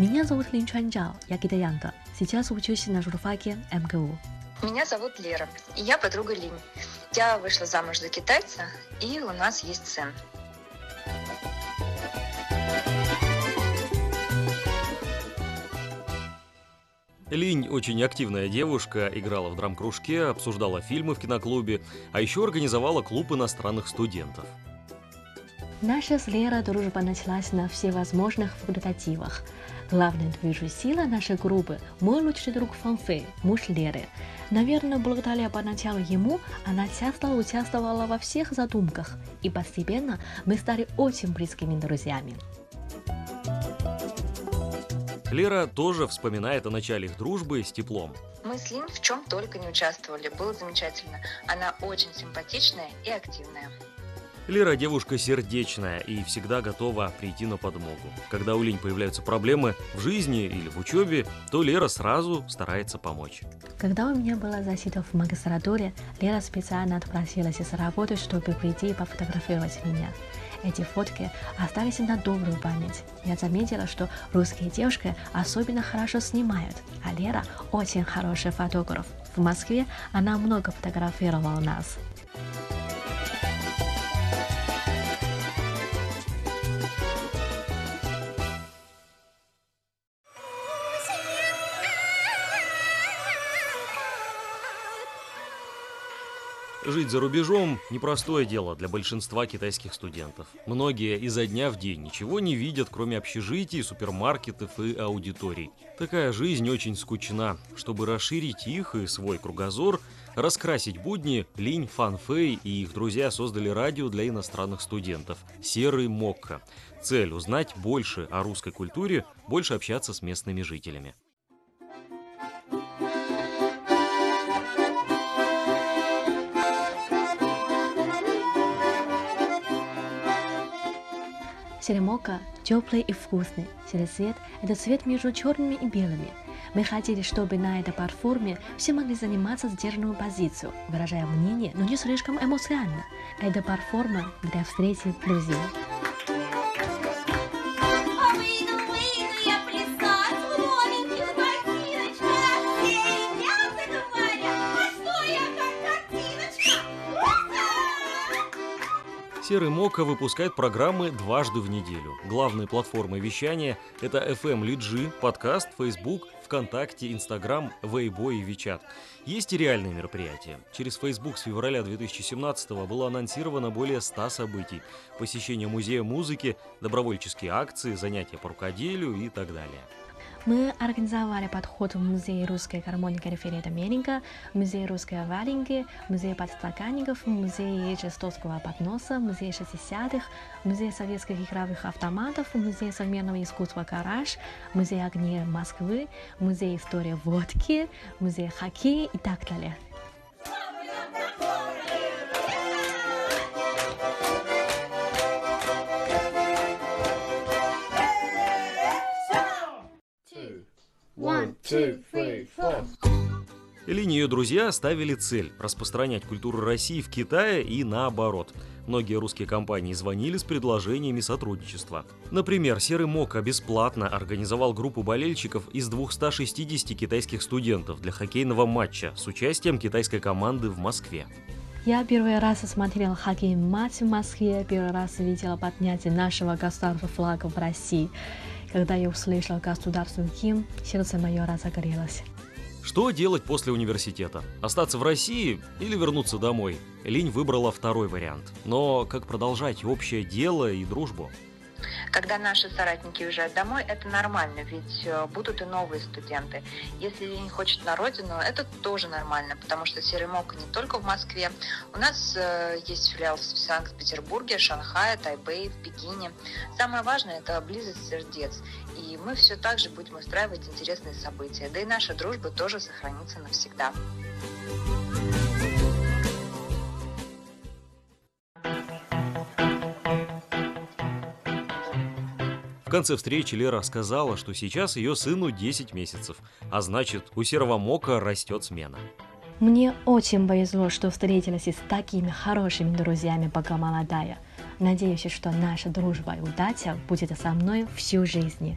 Меня зовут Линь Чуанчао, я китаянка. Сейчас учусь на журфаке МГУ. Меня зовут Лера, и я подруга Линь. Я вышла замуж за китайца, и у нас есть сын. Линь очень активная девушка, играла в драм-кружке, обсуждала фильмы в киноклубе, а еще организовала клуб иностранных студентов. Наша с Лерой дружба началась на всевозможных факультативах. Главная движущая сила нашей группы – мой лучший друг Фаньфэй, муж Леры. Наверное, благодаря поначалу ему, она часто участвовала во всех задумках, и постепенно мы стали очень близкими друзьями. Лера тоже вспоминает о начале их дружбы с теплом. Мы с Линь в чем только не участвовали, было замечательно. Она очень симпатичная и активная. Лера девушка сердечная и всегда готова прийти на подмогу. Когда у Линь появляются проблемы в жизни или в учебе, то Лера сразу старается помочь. Когда у меня была защита в магистратуре, Лера специально отпросилась из работы, чтобы прийти и пофотографировать меня. Эти фотки остались на добрую память. Я заметила, что русские девушки особенно хорошо снимают, а Лера очень хороший фотограф. В Москве она много фотографировала нас. Жить за рубежом – непростое дело для большинства китайских студентов. Многие изо дня в день ничего не видят, кроме общежитий, супермаркетов и аудиторий. Такая жизнь очень скучна. Чтобы расширить их и свой кругозор, раскрасить будни, Линь, Фаньфэй и их друзья создали радио для иностранных студентов «Серый Мокко». Цель – узнать больше о русской культуре, больше общаться с местными жителями. Серый Мокко теплый и вкусный. Серый цвет – это цвет между черными и белыми. Мы хотели, чтобы на этой платформе все могли заниматься сдержанную позицию, выражая мнение, но не слишком эмоционально. Это платформа для встречи друзей. Серый Мокко выпускает программы дважды в неделю. Главные платформы вещания – это FM Лиджи, подкаст, Facebook, ВКонтакте, Instagram, Weibo и Вичат. Есть и реальные мероприятия. Через Facebook с февраля 2017-го было анонсировано более 100 событий. Посещение музея музыки, добровольческие акции, занятия по рукоделию и так далее. Мы организовали подход в Музей Русской Валенки, Музей Русской Валенки, Музей подстаканников, Музей Жестовского подноса, Музей 60-х, Музей советских игровых автоматов, Музей современного искусства «Гараж», Музей огней Москвы, Музей истории водки, Музей хоккея и так далее. Линь и ее друзья ставили цель – распространять культуру России в Китае и наоборот. Многие русские компании звонили с предложениями сотрудничества. Например, Серый Мокко бесплатно организовал группу болельщиков из 260 китайских студентов для хоккейного матча с участием китайской команды в Москве. Я первый раз смотрела хоккейный матч в Москве, первый раз видела поднятие нашего государственного флага в России. Когда я услышала государственный гимн, сердце мое разогрелось. Что делать после университета? Остаться в России или вернуться домой? Линь выбрала второй вариант. Но как продолжать общее дело и дружбу? Когда наши соратники уезжают домой, это нормально, ведь будут и новые студенты. Если Линь хочет на родину, это тоже нормально, потому что Серый Мокко не только в Москве. У нас есть филиал в Санкт-Петербурге, Шанхае, Тайбэе, в Пекине. Самое важное – это близость сердец. И мы все так же будем устраивать интересные события. Да и наша дружба тоже сохранится навсегда. В конце встречи Лера сказала, что сейчас ее сыну 10 месяцев, а значит, у Серого Мокко растет смена. Мне очень повезло, что встретилась с такими хорошими друзьями, пока молодая. Надеюсь, что наша дружба и удача будет со мной всю жизнь.